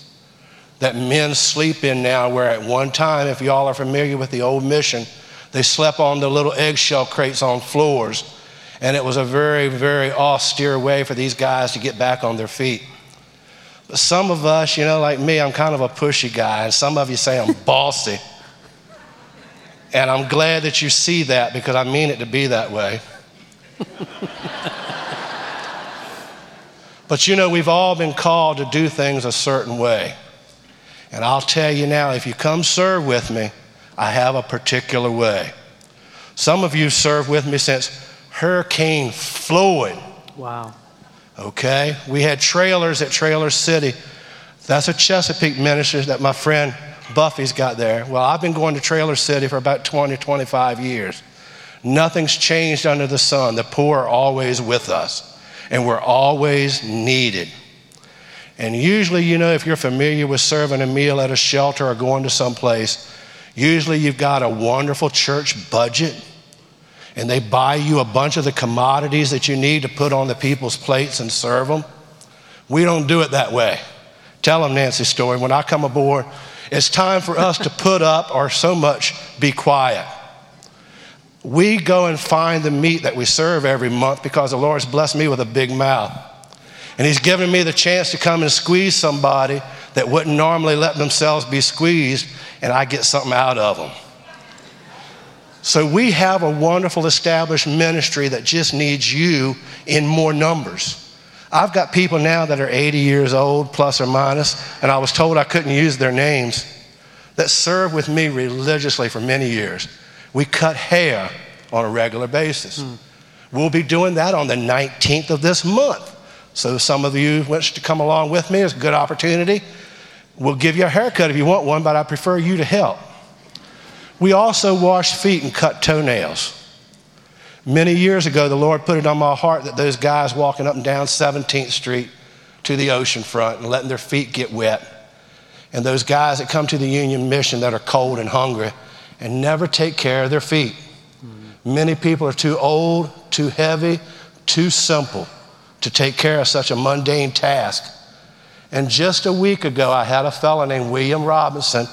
that men sleep in now, where at one time, if y'all are familiar with the old mission, they slept on the little eggshell crates on floors, and it was a very, very austere way for these guys to get back on their feet. But some of us, you know, like me, I'm kind of a pushy guy, and some of you say I'm bossy. And I'm glad that you see that, because I mean it to be that way. But you know, we've all been called to do things a certain way. And I'll tell you now, if you come serve with me, I have a particular way. Some of you served with me since Hurricane Floyd. Wow. Okay? We had trailers at Trailer City. That's a Chesapeake ministry that my friend Buffy's got there. Well, I've been going to Trailer City for about twenty, twenty-five years. Nothing's changed under the sun. The poor are always with us, and we're always needed. And usually, you know, if you're familiar with serving a meal at a shelter or going to someplace, usually you've got a wonderful church budget, and they buy you a bunch of the commodities that you need to put on the people's plates and serve them. We don't do it that way. Tell them Nancy's story. When I come aboard, it's time for us to put up or so much be quiet. We go and find the meat that we serve every month, because the Lord's blessed me with a big mouth. And he's given me the chance to come and squeeze somebody that wouldn't normally let themselves be squeezed, and I get something out of them. So we have a wonderful established ministry that just needs you in more numbers. I've got people now that are eighty years old, plus or minus, and I was told I couldn't use their names, that served with me religiously for many years. We cut hair on a regular basis. Mm. We'll be doing that on the nineteenth of this month. So some of you wish to come along with me. It's a good opportunity. We'll give you a haircut if you want one, but I prefer you to help. We also wash feet and cut toenails. Many years ago, the Lord put it on my heart that those guys walking up and down seventeenth Street to the ocean front and letting their feet get wet, and those guys that come to the Union Mission that are cold and hungry and never take care of their feet. Mm-hmm. Many people are too old, too heavy, too simple to take care of such a mundane task. And just a week ago, I had a fellow named William Robinson,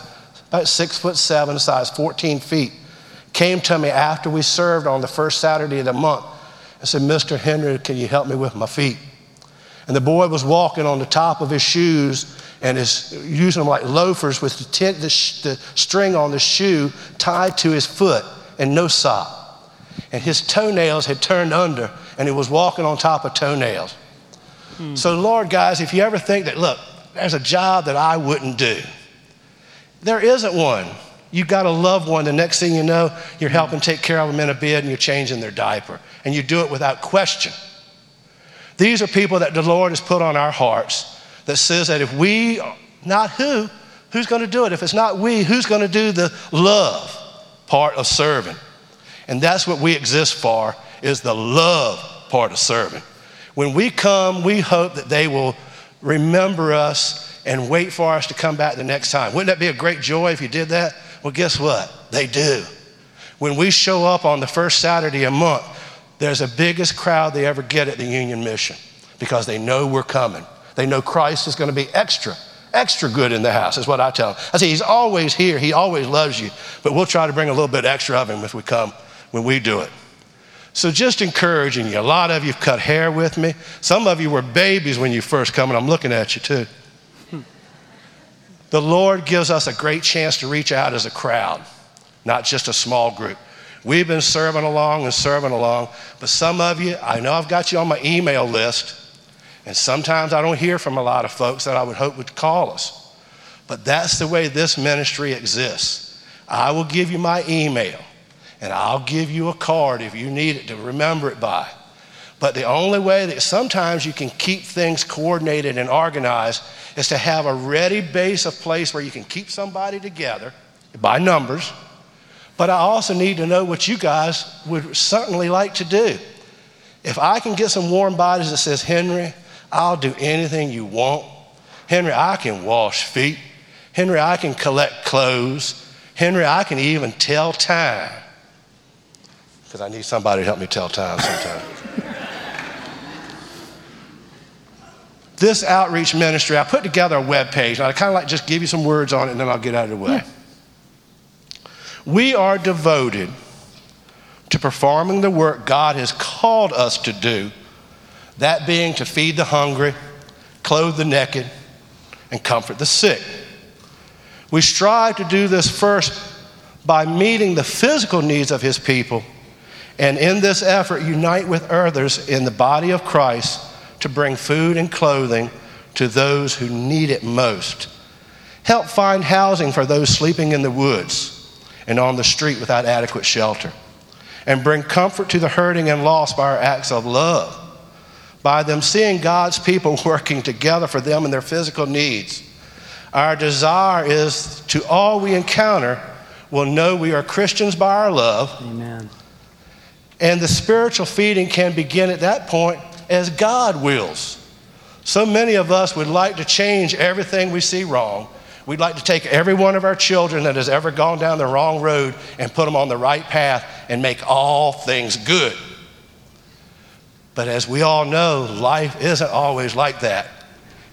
about six foot seven, size fourteen feet, came to me after we served on the first Saturday of the month and said, "Mister Henry, can you help me with my feet?" And the boy was walking on the top of his shoes and is using them like loafers with the, tent, the, sh- the string on the shoe tied to his foot and no sock. And his toenails had turned under, and he was walking on top of toenails. Hmm. So, Lord, guys, if you ever think that, look, there's a job that I wouldn't do, there isn't one. You've got a loved one. The next thing you know, you're helping take care of them in a bed, and you're changing their diaper. And you do it without question. These are people that the Lord has put on our hearts that says that if we, not who, who's going to do it? If it's not we, who's going to do the love part of serving? And that's what we exist for, is the love part of serving. When we come, we hope that they will remember us and wait for us to come back the next time. Wouldn't that be a great joy if you did that? Well, guess what? They do. When we show up on the first Saturday a month, there's the biggest crowd they ever get at the Union Mission, because they know we're coming. They know Christ is going to be extra, extra good in the house, is what I tell them. I say, he's always here. He always loves you. But we'll try to bring a little bit extra of him if we come when we do it. So just encouraging you. A lot of you cut hair with me. Some of you were babies when you first come, and I'm looking at you too. The Lord gives us a great chance to reach out as a crowd, not just a small group. We've been serving along and serving along, but some of you, I know I've got you on my email list, and sometimes I don't hear from a lot of folks that I would hope would call us. But that's the way this ministry exists. I will give you my email, and I'll give you a card if you need it to remember it by. But the only way that sometimes you can keep things coordinated and organized is to have a ready base of place where you can keep somebody together by numbers. But I also need to know what you guys would certainly like to do. If I can get some warm bodies that says, "Henry, I'll do anything you want. Henry, I can wash feet. Henry, I can collect clothes. Henry, I can even tell time. Because I need somebody to help me tell time sometimes. This outreach ministry, I put together a webpage, and I kind of like just give you some words on it, and then I'll get out of the way. Yeah. We are devoted to performing the work God has called us to do, that being to feed the hungry, clothe the naked, and comfort the sick. We strive to do this first by meeting the physical needs of his people, and in this effort unite with others in the body of Christ to bring food and clothing to those who need it most. Help find housing for those sleeping in the woods and on the street without adequate shelter, and bring comfort to the hurting and lost by our acts of love, by them seeing God's people working together for them and their physical needs. Our desire is to all we encounter will know we are Christians by our love. Amen. And the spiritual feeding can begin at that point as God wills. So many of us would like to change everything we see wrong. We'd like to take every one of our children that has ever gone down the wrong road and put them on the right path and make all things good. But as we all know, life isn't always like that.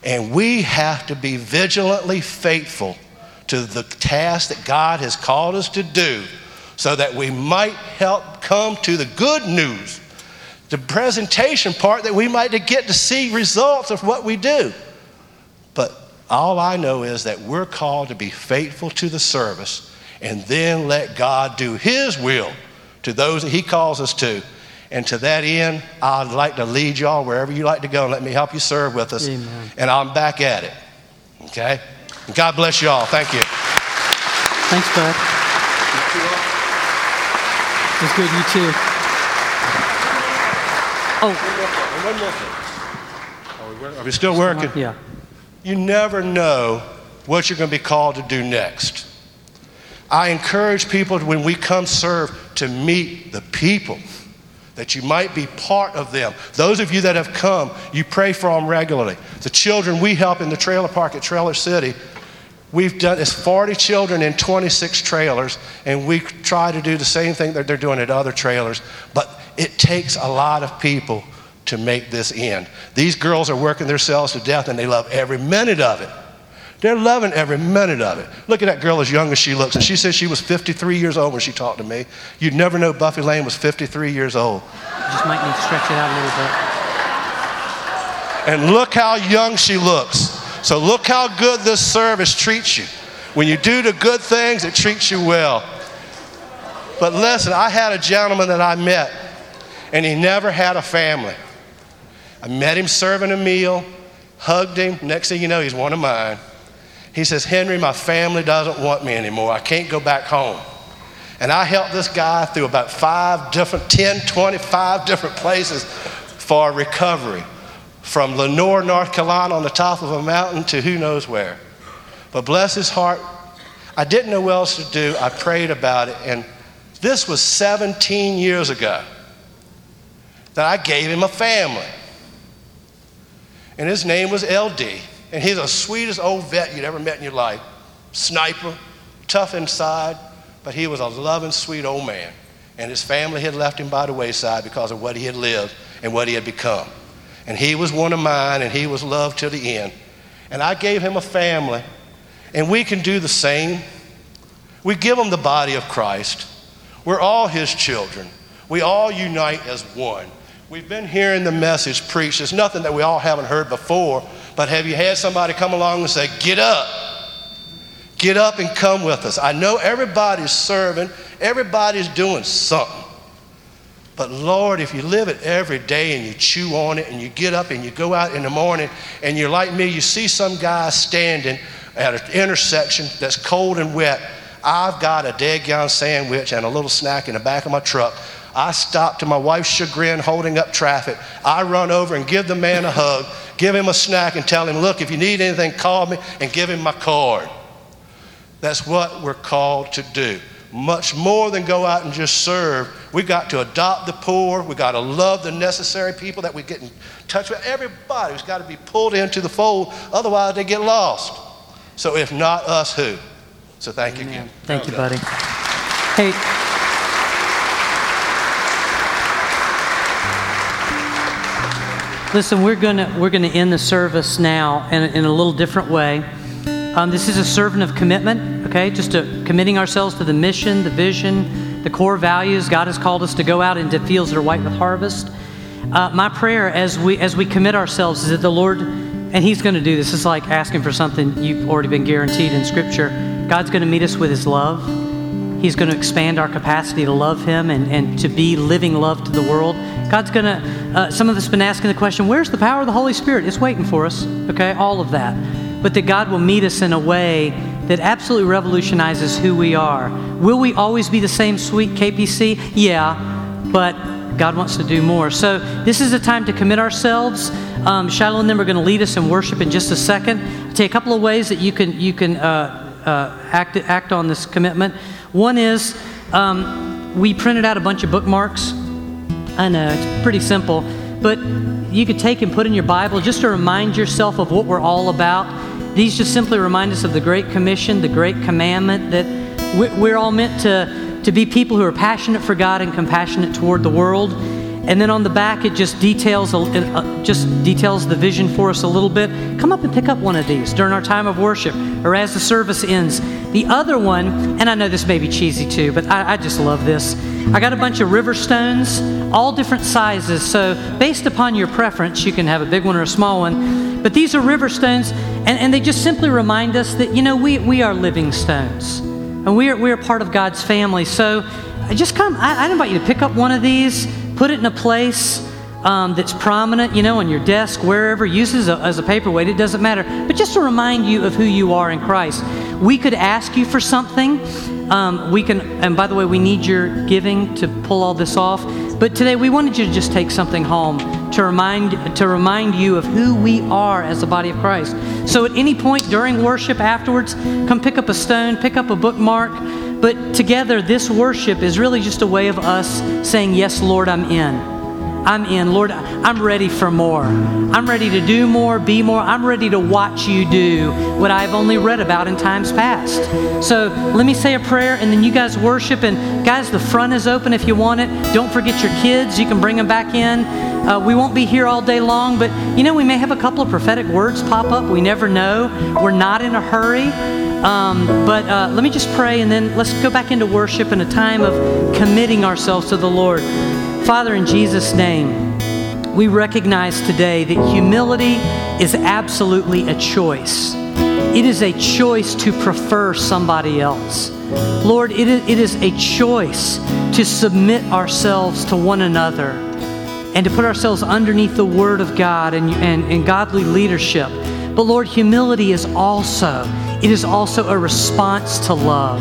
And we have to be vigilantly faithful to the task that God has called us to do, so that we might help come to the good news, the presentation part, that we might get to see results of what we do. But all I know is that we're called to be faithful to the service, and then let God do his will to those that he calls us to. And to that end, I'd like to lead y'all wherever you like to go. Let me help you serve with us. Amen. And I'm back at it. Okay? And God bless y'all. Thank you. Thanks, bud. It's good, you too. Oh. One more thing. One more thing. Are we still working? Yeah. You never know what you're going to be called to do next. I encourage people, when we come serve, to meet the people, that you might be part of them. Those of you that have come, you pray for them regularly. The children we help in the trailer park at Trailer City, we've done, it's forty children in twenty-six trailers, and we try to do the same thing that they're doing at other trailers, but it takes a lot of people to make this end. These girls are working themselves to death, and they love every minute of it. They're loving every minute of it. Look at that girl, as young as she looks. And she said she was fifty-three years old when she talked to me. You'd never know Buffy Lane was fifty-three years old. You just might need to stretch it out a little bit. And look how young she looks. So look how good this service treats you. When you do the good things, it treats you well. But listen, I had a gentleman that I met, and he never had a family. I met him serving a meal, hugged him. Next thing you know, he's one of mine. He says, Henry, my family doesn't want me anymore. I can't go back home. And I helped this guy through about five different, ten, twenty-five different places for recovery. From Lenoir, North Carolina, on the top of a mountain, to who knows where. But bless his heart, I didn't know what else to do. I prayed about it. And this was seventeen years ago that I gave him a family. And his name was L D. And he's the sweetest old vet you'd ever met in your life. Sniper, tough inside, but he was a loving, sweet old man. And his family had left him by the wayside because of what he had lived and what he had become. And he was one of mine, and he was loved till the end. And I gave him a family, and we can do the same. We give him the body of Christ. We're all his children. We all unite as one. We've been hearing the message preached. There's nothing that we all haven't heard before. But have you had somebody come along and say, get up, get up and come with us? I know everybody's serving, everybody's doing something. But Lord, if you live it every day and you chew on it and you get up and you go out in the morning and you're like me, you see some guy standing at an intersection that's cold and wet. I've got a dead-gone sandwich and a little snack in the back of my truck. I stop, to my wife's chagrin, holding up traffic. I run over and give the man a hug, give him a snack, and tell him, look, if you need anything, call me, and give him my card. That's what we're called to do. Much more than go out and just serve. We got to adopt the poor. We got to love the necessary people that we get in touch with. Everybody's got to be pulled into the fold. Otherwise, they get lost. So if not us, who? So thank Amen. you again. Thank you, buddy. Hey. Listen, we're gonna we're gonna end the service now in, in a little different way. Um, this is a servant of commitment, okay? Just to, committing ourselves to the mission, the vision, the core values God has called us to go out into fields that are white with harvest. Uh, my prayer as we as we commit ourselves is that the Lord, and He's going to do this. It's like asking for something you've already been guaranteed in Scripture. God's going to meet us with His love. He's going to expand our capacity to love Him and, and to be living love to the world. God's going to, uh, some of us have been asking the question, where's the power of the Holy Spirit? It's waiting for us, okay, all of that. But that God will meet us in a way that absolutely revolutionizes who we are. Will we always be the same sweet K P C? Yeah, but God wants to do more. So this is a time to commit ourselves. Um, Shiloh and them are going to lead us in worship in just a second. I'll tell you a couple of ways that you can you can uh, uh, act act on this commitment. One is um, we printed out a bunch of bookmarks. I know, it's pretty simple. But you could take and put in your Bible just to remind yourself of what we're all about. These just simply remind us of the Great Commission, the Great Commandment, that we're all meant to to be people who are passionate for God and compassionate toward the world. And then on the back, it just details it just details the vision for us a little bit. Come up and pick up one of these during our time of worship or as the service ends. The other one, and I know this may be cheesy too, but I, I just love this. I got a bunch of river stones, all different sizes. So based upon your preference, you can have a big one or a small one. But these are river stones, and, and they just simply remind us that, you know, we, we are living stones. And we are, we are part of God's family. So just come. I, I invite you to pick up one of these. Put it in a place um, that's prominent, you know, on your desk, wherever. Use it as a, as a paperweight. It doesn't matter. But just to remind you of who you are in Christ. We could ask you for something. Um, we can, and by the way, we need your giving to pull all this off. But today we wanted you to just take something home to remind to remind you of who we are as the body of Christ. So at any point during worship, afterwards, come pick up a stone, pick up a bookmark. But together, this worship is really just a way of us saying, yes, Lord, I'm in. I'm in. Lord, I'm ready for more. I'm ready to do more, be more. I'm ready to watch you do what I've only read about in times past. So let me say a prayer, and then you guys worship. And guys, the front is open if you want it. Don't forget your kids. You can bring them back in. Uh, we won't be here all day long, but, you know, we may have a couple of prophetic words pop up. We never know. We're not in a hurry. Um, but uh, let me just pray, and then let's go back into worship in a time of committing ourselves to the Lord. Father, in Jesus' name, we recognize today that humility is absolutely a choice. It is a choice to prefer somebody else. Lord, it is, it is a choice to submit ourselves to one another and to put ourselves underneath the Word of God and, and, and godly leadership. But Lord, humility is also, it is also a response to love.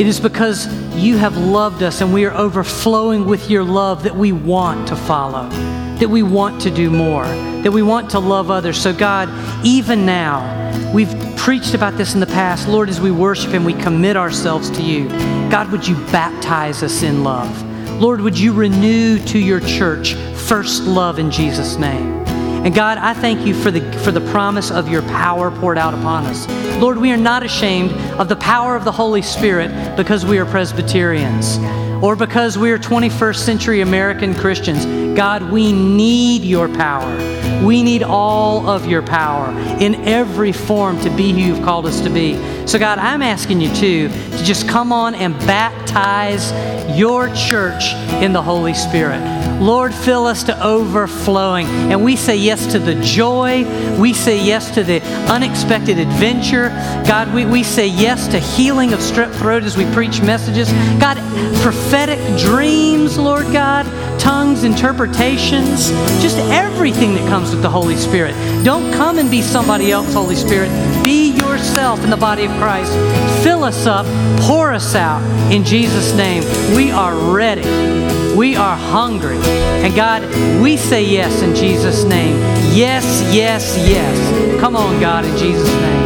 It is because you have loved us and we are overflowing with your love that we want to follow, that we want to do more, that we want to love others. So God, even now, we've preached about this in the past. Lord, as we worship and we commit ourselves to you, God, would you baptize us in love? Lord, would you renew to your church first love in Jesus' name? And God, I thank you for the for the promise of your power poured out upon us. Lord, we are not ashamed of the power of the Holy Spirit because we are Presbyterians or because we are twenty-first century American Christians. God, we need your power. We need all of your power in every form to be who you've called us to be. So God, I'm asking you too to just come on and baptize your church in the Holy Spirit. Lord, fill us to overflowing. And we say yes to the joy. We say yes to the unexpected adventure. God, we, we say yes to healing of strep throat as we preach messages. God, prophetic dreams, Lord God, tongues, interpretations, just everything that comes with the Holy Spirit. Don't come and be somebody else, Holy Spirit. Be yourself in the body of Christ. Fill us up, pour us out. In Jesus' name, we are ready. We are hungry. And God, we say yes in Jesus' name. Yes, yes, yes. Come on, God, in Jesus' name.